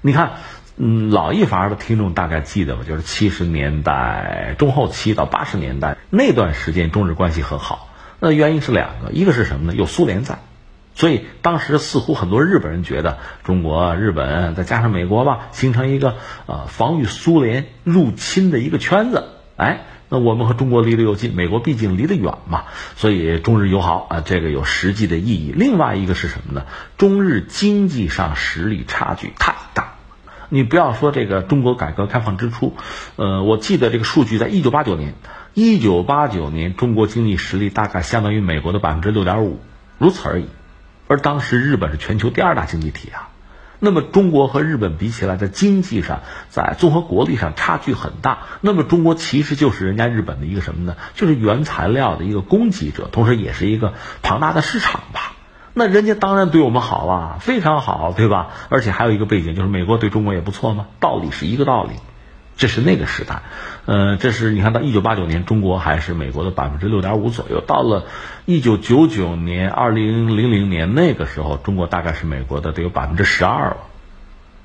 你看，嗯，老一伐的听众大概记得吧，就是七十年代中后期到八十年代那段时间，中日关系很好。那原因是两个，一个是什么呢？有苏联在，所以当时似乎很多日本人觉得中国、日本再加上美国吧，形成一个呃防御苏联入侵的一个圈子。哎，那我们和中国离得又近，美国毕竟离得远嘛，所以中日友好啊，这个有实际的意义。另外一个是什么呢？中日经济上实力差距太大。你不要说这个中国改革开放之初，呃，我记得这个数据在一九八九年，一九八九年中国经济实力大概相当于美国的 百分之六点五， 如此而已。而当时日本是全球第二大经济体啊，那么中国和日本比起来，在经济上、在综合国力上差距很大。那么中国其实就是人家日本的一个什么呢？就是原材料的一个供给者，同时也是一个庞大的市场吧。那人家当然对我们好啊，非常好，对吧？而且还有一个背景，就是美国对中国也不错嘛，道理是一个道理。这是那个时代，呃，这是你看到一九八九年中国还是美国的 百分之六点五 左右，到了一九九九年、二零零零年那个时候，中国大概是美国的得有 百分之十二 了，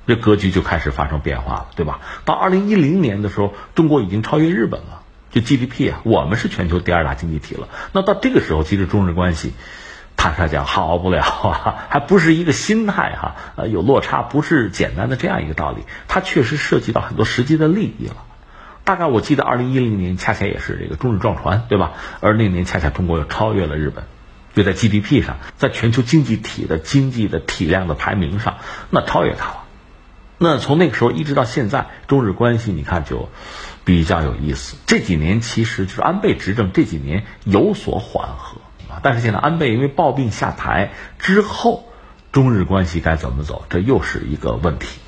这格局就开始发生变化了，对吧？到二零一零年的时候，中国已经超越日本了，就 G D P 啊，我们是全球第二大经济体了。那到这个时候，其实中日关系坦率讲好不了啊，还不是一个心态哈、啊，呃，有落差，不是简单的这样一个道理，它确实涉及到很多实际的利益了。大概我记得二零一零年恰恰也是这个中日撞船，对吧？而那年恰恰中国又超越了日本，就在 G D P 上，在全球经济体的经济的体量的排名上，那超越它了。那从那个时候一直到现在，中日关系你看就比较有意思。这几年其实就是安倍执政这几年有所缓和。但是现在安倍因为暴病下台之后，中日关系该怎么走，这又是一个问题。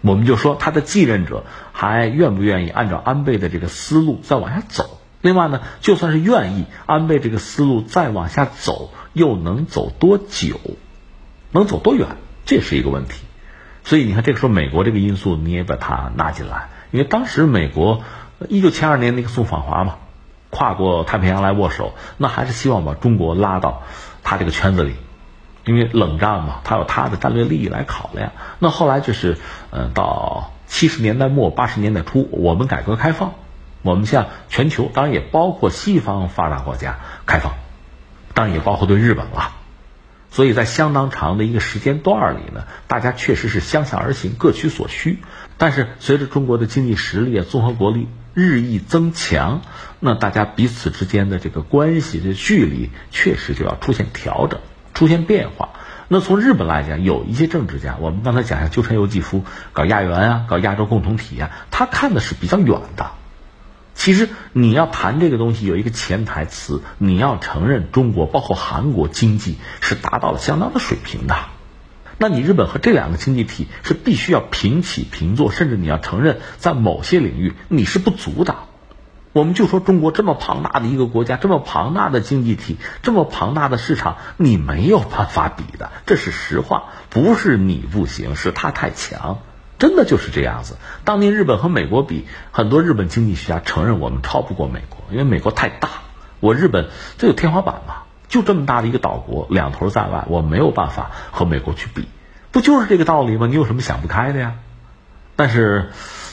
我们就说他的继任者还愿不愿意按照安倍的这个思路再往下走，另外呢，就算是愿意，安倍这个思路再往下走又能走多久，能走多远，这是一个问题。所以你看这个时候美国这个因素你也把它拿进来，因为当时美国一九七二年那个宋访华嘛，跨过太平洋来握手，那还是希望把中国拉到他这个圈子里，因为冷战嘛，他有他的战略利益来考量。那后来就是，呃，到七十年代末八十年代初，我们改革开放，我们向全球，当然也包括西方发达国家开放，当然也包括对日本了。所以在相当长的一个时间段里呢，大家确实是相向而行，各取所需。但是随着中国的经济实力、综合国力日益增强，那大家彼此之间的这个关系的距离确实就要出现调整，出现变化。那从日本来讲，有一些政治家，我们刚才讲一下鸠山由纪夫搞亚元啊，搞亚洲共同体啊，他看的是比较远的。其实你要谈这个东西，有一个潜台词，你要承认中国包括韩国经济是达到了相当的水平的。那你日本和这两个经济体是必须要平起平坐，甚至你要承认在某些领域你是不足的。我们就说中国这么庞大的一个国家，这么庞大的经济体，这么庞大的市场，你没有办法比的，这是实话，不是你不行，是他太强，真的就是这样子。当年日本和美国比，很多日本经济学家承认我们超不过美国，因为美国太大，我日本这有天花板嘛，就这么大的一个岛国，两头在外，我没有办法和美国去比，不就是这个道理吗？你有什么想不开的呀？但是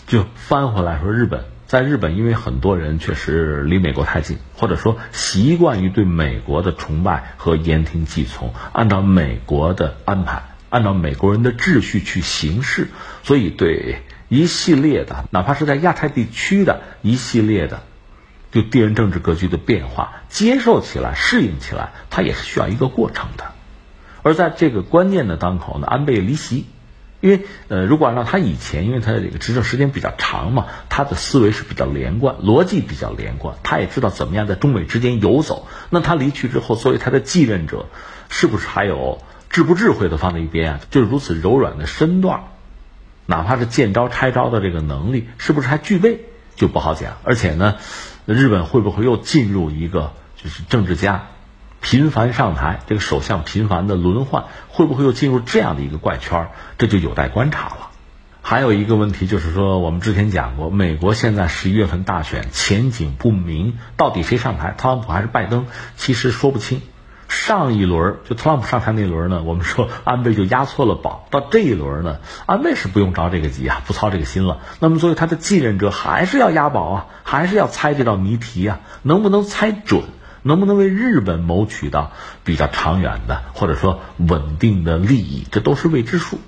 就翻回来说，日本在日本，因为很多人确实离美国太近，或者说习惯于对美国的崇拜和言听计从，按照美国的安排，按照美国人的秩序去行事，所以对一系列的，哪怕是在亚太地区的一系列的就地缘政治格局的变化，接受起来、适应起来，它也是需要一个过程的。而在这个关键的当口呢，安倍离席。因为呃，如果按照他以前，因为他的这个执政时间比较长嘛，他的思维是比较连贯，逻辑比较连贯，他也知道怎么样在中美之间游走。那他离去之后，作为他的继任者，是不是还有智不智慧的放在一边啊？就是如此柔软的身段，哪怕是见招拆招的这个能力，是不是还具备就不好讲。而且呢，日本会不会又进入一个就是政治家频繁上台，这个首相频繁的轮换，会不会又进入这样的一个怪圈，这就有待观察了。还有一个问题就是说，我们之前讲过，美国现在十一月份大选前景不明，到底谁上台，特朗普还是拜登，其实说不清。上一轮就特朗普上台那轮呢，我们说安倍就押错了宝，到这一轮呢，安倍是不用着这个急啊，不操这个心了。那么作为他的继任者，还是要押宝啊，还是要猜这道谜题啊，能不能猜准，能不能为日本谋取到比较长远的或者说稳定的利益，这都是未知数。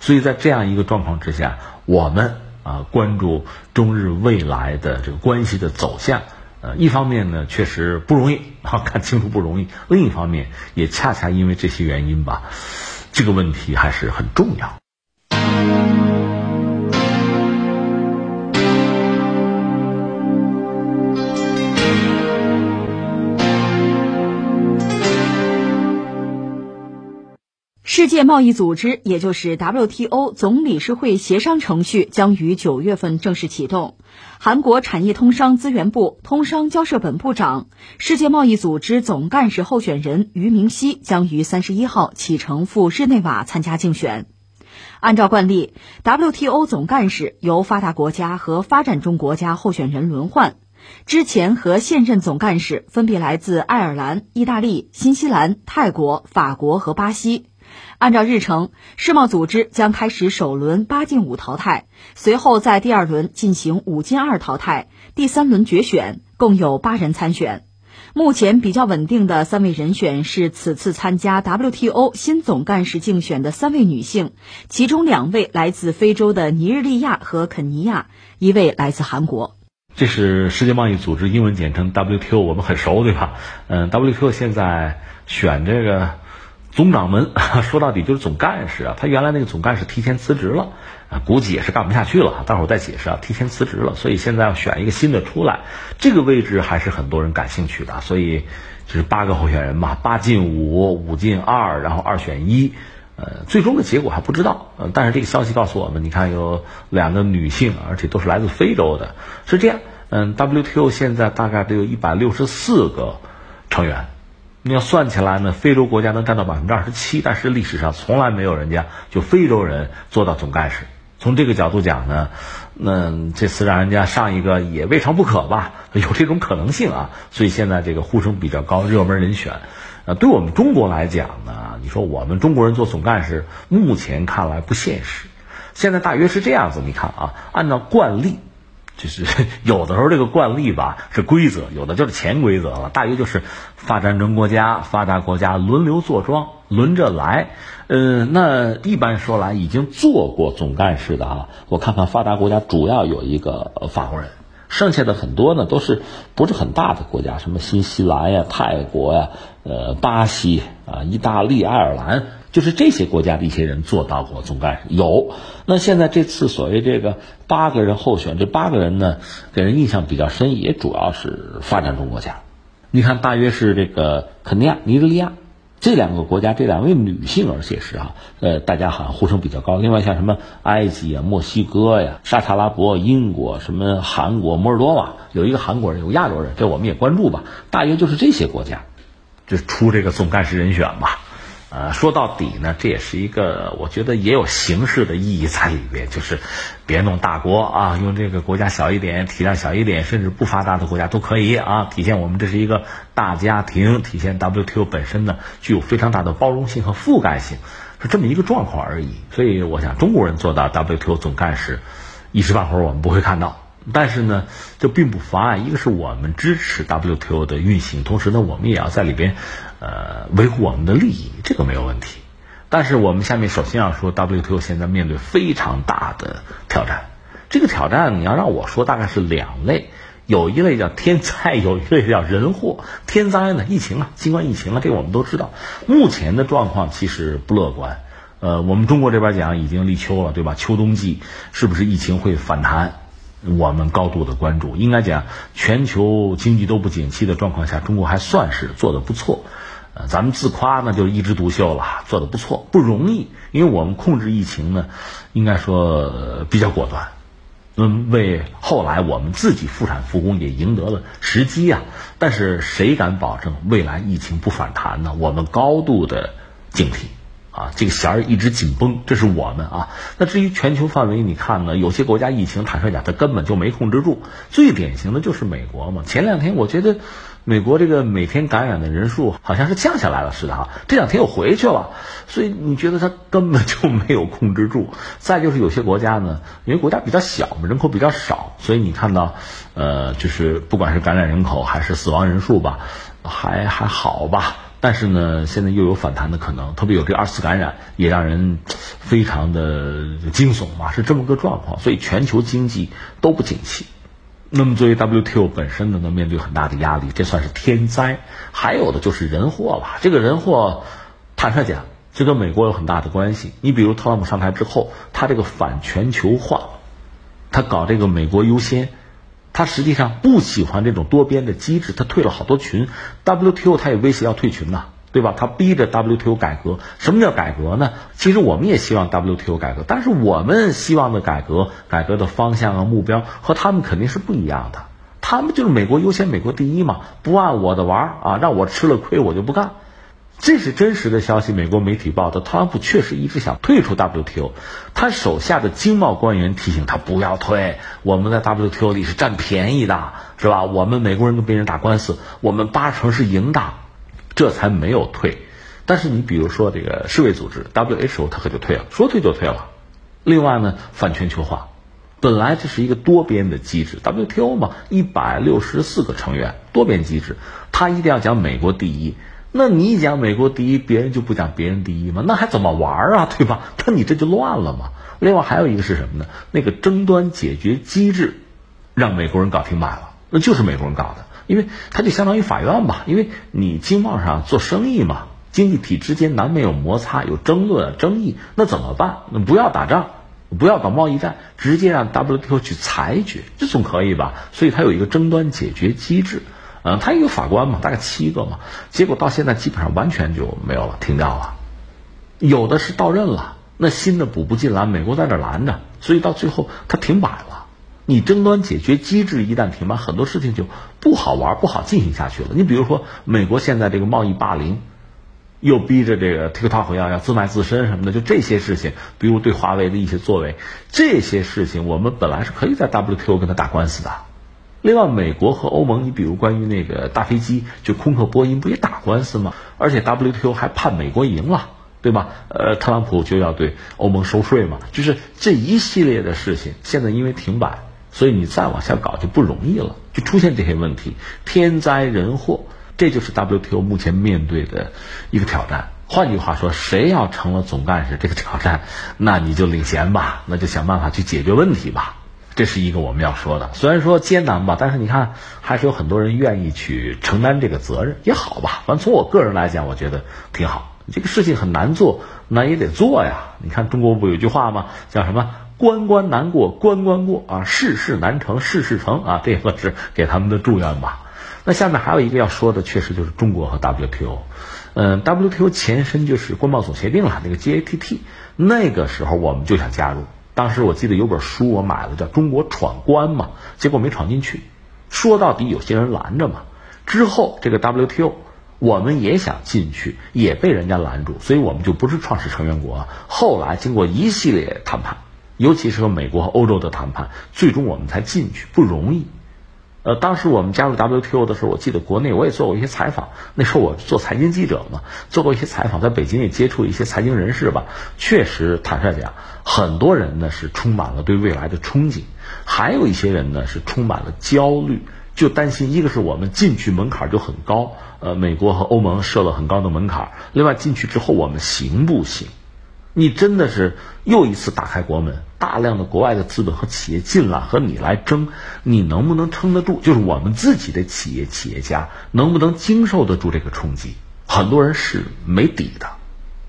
所以在这样一个状况之下，我们啊关注中日未来的这个关系的走向，呃，一方面呢确实不容易啊，看清楚不容易，另一方面也恰恰因为这些原因吧，这个问题还是很重要。世界贸易组织，也就是 W T O 总理事会协商程序将于九月份正式启动。韩国产业通商资源部通商交涉本部长、世界贸易组织总干事候选人于明熙将于三十一号启程赴日内瓦参加竞选。按照惯例 ，W T O 总干事由发达国家和发展中国家候选人轮换。之前和现任总干事分别来自爱尔兰、意大利、新西兰、泰国、法国和巴西。按照日程，世贸组织将开始首轮八进五淘汰，随后在第二轮进行五进二淘汰，第三轮决选，共有八人参选。目前比较稳定的三位人选是此次参加 W T O 新总干事竞选的三位女性，其中两位来自非洲的尼日利亚和肯尼亚，一位来自韩国。这是世界贸易组织，英文简称 W T O， 我们很熟，对吧？嗯 ，W T O 现在选这个总掌门，说到底就是总干事啊，他原来那个总干事提前辞职了啊，估计也是干不下去了，待会儿再解释啊，提前辞职了，所以现在要选一个新的出来，这个位置还是很多人感兴趣的，所以就是八个候选人嘛，八进五，五进二，然后二选一，呃，最终的结果还不知道，呃，但是这个消息告诉我们，你看有两个女性，而且都是来自非洲的，是这样，嗯 ，W T O 现在大概得有一百六十四个成员。你要算起来呢，非洲国家能占到百分之二十七，但是历史上从来没有人家就非洲人做到总干事。从这个角度讲呢，那这次让人家上一个也未尝不可吧，有这种可能性啊。所以现在这个呼声比较高，热门人选。呃，对我们中国来讲呢，你说我们中国人做总干事，目前看来不现实。现在大约是这样子，你看啊，按照惯例，就是有的时候这个惯例吧是规则，有的就是潜规则了，大约就是发展中国家、发达国家轮流坐庄，轮着来。呃，那一般说来已经做过总干事的啊，我看看发达国家主要有一个法国人，剩下的很多呢都是不是很大的国家，什么新西兰呀、泰国呀、呃巴西啊、意大利、爱尔兰。就是这些国家的一些人做到过总干事，有。那现在这次所谓这个八个人候选，这八个人呢，给人印象比较深，也主要是发展中国家。你看，大约是这个肯尼亚、尼日利亚这两个国家，这两位女性，而且是啊，呃，大家好像呼声比较高。另外像什么埃及啊、墨西哥呀、沙特阿拉伯、英国、什么韩国、摩尔多瓦，有一个韩国人，有亚洲人，这我们也关注吧。大约就是这些国家，就出这个总干事人选吧。呃，说到底呢，这也是一个我觉得也有形式的意义在里边，就是别弄大国啊，用这个国家小一点、体量小一点，甚至不发达的国家都可以啊，体现我们这是一个大家庭，体现 W T O 本身呢具有非常大的包容性和覆盖性，是这么一个状况而已。所以我想中国人做到 W T O 总干事，一时半会儿我们不会看到。但是呢，这并不妨碍，一个是我们支持 W T O 的运行，同时呢，我们也要在里边，呃，维护我们的利益，这个没有问题。但是我们下面首先要说 ，W T O 现在面对非常大的挑战。这个挑战你要让我说，大概是两类，有一类叫天灾，有一类叫人祸。天灾呢，疫情啊，新冠疫情啊，这个我们都知道，目前的状况其实不乐观。呃，我们中国这边讲已经立秋了，对吧？秋冬季是不是疫情会反弹？我们高度的关注，应该讲全球经济都不景气的状况下，中国还算是做得不错。呃，咱们自夸呢就一枝独秀了，做得不错，不容易，因为我们控制疫情呢，应该说、呃、比较果断，嗯，为后来我们自己复产复工也赢得了时机啊。但是谁敢保证未来疫情不反弹呢？我们高度的警惕。啊，这个弦儿一直紧绷，这是我们啊。那至于全球范围，你看呢，有些国家疫情，坦率讲，它根本就没控制住。最典型的就是美国嘛。前两天我觉得，美国这个每天感染的人数好像是降下来了似的哈，这两天又回去了。所以你觉得它根本就没有控制住。再就是有些国家呢，因为国家比较小嘛，人口比较少，所以你看到，呃，就是不管是感染人口还是死亡人数吧，还还好吧。但是呢，现在又有反弹的可能，特别有这二次感染，也让人非常的惊悚嘛，是这么个状况。所以全球经济都不景气。那么作为 W T O 本身呢，能面对很大的压力，这算是天灾。还有的就是人祸了。这个人祸，坦率讲，这跟美国有很大的关系。你比如特朗普上台之后，他这个反全球化，他搞这个美国优先。他实际上不喜欢这种多边的机制，他退了好多群 ，W T O 他也威胁要退群呐、啊，对吧？他逼着 W T O 改革。什么叫改革呢？其实我们也希望 W T O 改革，但是我们希望的改革，改革的方向啊、目标和他们肯定是不一样的。他们就是美国优先、美国第一嘛，不按我的玩啊，让我吃了亏我就不干。这是真实的消息，美国媒体报道，特朗普确实一直想退出 W T O， 他手下的经贸官员提醒他不要退，我们在 W T O 里是占便宜的，是吧？我们美国人跟别人打官司，我们八成是赢的，这才没有退。但是你比如说这个世卫组织 W H O 他可就退了，说退就退了。另外呢，反全球化，本来这是一个多边的机制 ，W T O 嘛，一百六十四个成员，多边机制，他一定要讲美国第一。那你一讲美国第一，别人就不讲别人第一吗？那还怎么玩啊，对吧？那你这就乱了嘛。另外还有一个是什么呢？那个争端解决机制，让美国人搞停摆了，那就是美国人搞的，因为它就相当于法院吧，因为你经贸上做生意嘛，经济体之间难免有摩擦、有争论、争议，那怎么办？那不要打仗，不要搞贸易战，直接让 W T O 去裁决，这总可以吧？所以它有一个争端解决机制。嗯，他也有法官嘛，大概七个嘛，结果到现在基本上完全就没有了，停掉了。有的是到任了，那新的补不进来，美国在这拦着，所以到最后他停摆了。你争端解决机制一旦停摆，很多事情就不好玩，不好进行下去了。你比如说，美国现在这个贸易霸凌，又逼着这个 TikTok 要要自卖自身什么的，就这些事情，比如对华为的一些作为，这些事情我们本来是可以在 W T O 跟他打官司的。另外，美国和欧盟，你比如关于那个大飞机，就空客、波音不也打官司吗？而且 W T O 还判美国赢了，对吧？呃，特朗普就要对欧盟收税嘛，就是这一系列的事情，现在因为停摆，所以你再往下搞就不容易了，就出现这些问题，天灾人祸，这就是 W T O 目前面对的一个挑战。换句话说，谁要成了总干事，这个挑战，那你就领衔吧，那就想办法去解决问题吧。这是一个我们要说的，虽然说艰难吧，但是你看还是有很多人愿意去承担这个责任，也好吧。反正从我个人来讲，我觉得挺好。这个事情很难做，那也得做呀。你看中国不有句话吗？叫什么？关关难过，关关过啊，事事难成，事事成啊。这个是给他们的祝愿吧。那下面还有一个要说的，确实就是中国和 W T O。嗯 ，W T O 前身就是关贸总协定了，那个 G A T T。那个时候我们就想加入。当时我记得有本书我买了，叫《中国闯关》嘛，结果没闯进去。说到底有些人拦着嘛。之后这个 W T O 我们也想进去，也被人家拦住，所以我们就不是创始成员国。后来经过一系列谈判，尤其是和美国和欧洲的谈判，最终我们才进去，不容易。呃，当时我们加入 W T O 的时候，我记得国内我也做过一些采访，那时候我做财经记者嘛，做过一些采访，在北京也接触一些财经人士吧。确实，坦率讲，很多人呢是充满了对未来的憧憬，还有一些人呢是充满了焦虑，就担心一个是我们进去门槛就很高，呃，美国和欧盟设了很高的门槛，另外进去之后我们行不行？你真的是又一次打开国门，大量的国外的资本和企业进来和你来争，你能不能撑得住？就是我们自己的企业企业家能不能经受得住这个冲击？很多人是没底的。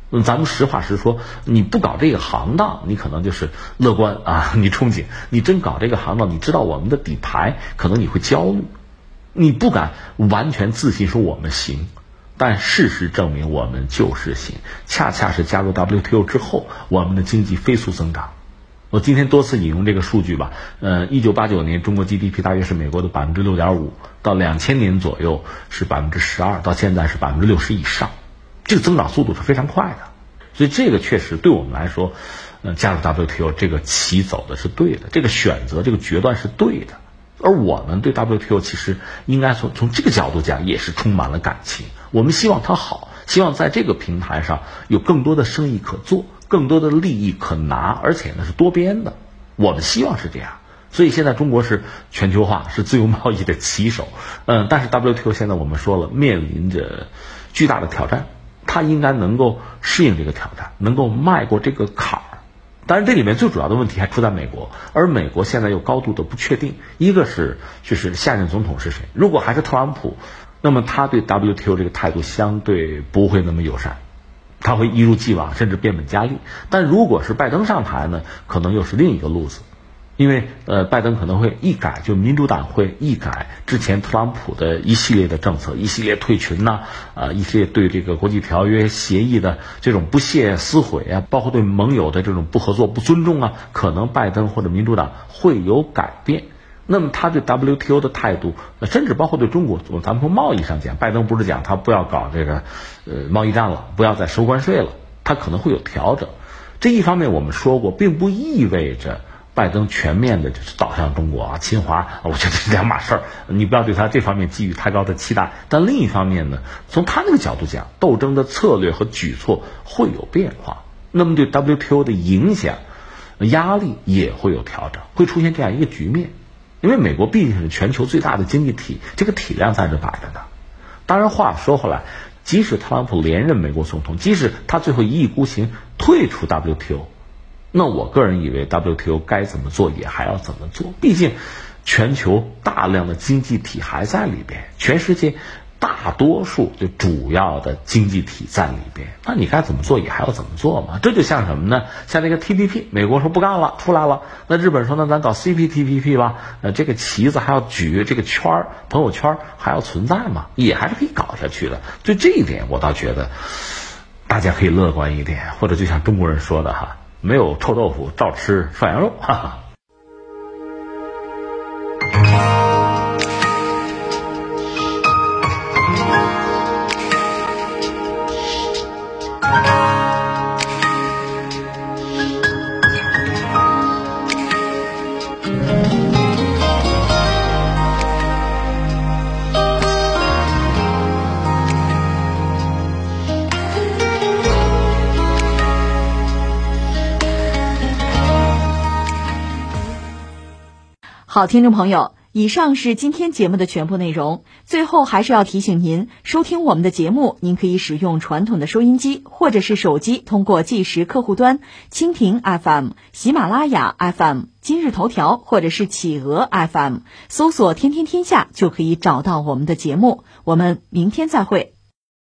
嗯，咱们实话实说，你不搞这个行当，你可能就是乐观啊，你憧憬；你真搞这个行当，你知道我们的底牌，可能你会焦虑，你不敢完全自信说我们行。但事实证明我们就是行，恰恰是加入 W T O 之后我们的经济飞速增长。我今天多次引用这个数据吧，呃一九八九年中国 G D P 大约是美国的 百分之六点五， 到两千年左右是 百分之十二， 到现在是 百分之六十 以上，这个增长速度是非常快的。所以这个确实对我们来说，呃加入 W T O 这个棋走的是对的，这个选择这个决断是对的。而我们对 W T O 其实应该从从这个角度讲也是充满了感情，我们希望它好，希望在这个平台上有更多的生意可做，更多的利益可拿，而且呢是多边的，我们希望是这样。所以现在中国是全球化，是自由贸易的旗手，嗯，但是 W T O 现在我们说了面临着巨大的挑战，它应该能够适应这个挑战，能够迈过这个坎儿。当然这里面最主要的问题还出在美国，而美国现在又高度的不确定，一个是就是下任总统是谁，如果还是特朗普，那么他对 W T O 这个态度相对不会那么友善，他会一如既往甚至变本加厉。但如果是拜登上台呢，可能又是另一个路子，因为呃拜登可能会一改，就民主党会一改之前特朗普的一系列的政策，一系列退群呐、啊，啊一系列对这个国际条约协议的这种不屑撕毁啊，包括对盟友的这种不合作不尊重啊，可能拜登或者民主党会有改变。那么他对 W T O 的态度，甚至包括对中国，咱们从贸易上讲，拜登不是讲他不要搞这个呃贸易战了，不要再收关税了，他可能会有调整。这一方面我们说过，并不意味着拜登全面的就是倒向中国啊，侵华，我觉得是两码事儿，你不要对他这方面寄予太高的期待。但另一方面呢，从他那个角度讲，斗争的策略和举措会有变化，那么对 W T O 的影响、压力也会有调整，会出现这样一个局面。因为美国毕竟是全球最大的经济体，这个体量在这摆着呢。当然话说回来，即使特朗普连任美国总统，即使他最后一意孤行退出 W T O，那我个人以为 W T O 该怎么做也还要怎么做，毕竟全球大量的经济体还在里边，全世界大多数就主要的经济体在里边，那你该怎么做也还要怎么做嘛。这就像什么呢？像那个 T P P， 美国说不干了，出来了，那日本说那咱搞 C P T P P 吧，呃，这个旗子还要举，这个圈儿朋友圈还要存在嘛，也还是可以搞下去的。对这一点，我倒觉得大家可以乐观一点，或者就像中国人说的哈，没有臭豆腐，照吃涮羊肉，哈哈。好，听众朋友，以上是今天节目的全部内容。最后还是要提醒您，收听我们的节目，您可以使用传统的收音机，或者是手机通过即时客户端、蜻蜓 F M、喜马拉雅 F M、今日头条或者是企鹅 F M， 搜索天天天下就可以找到我们的节目。我们明天再会。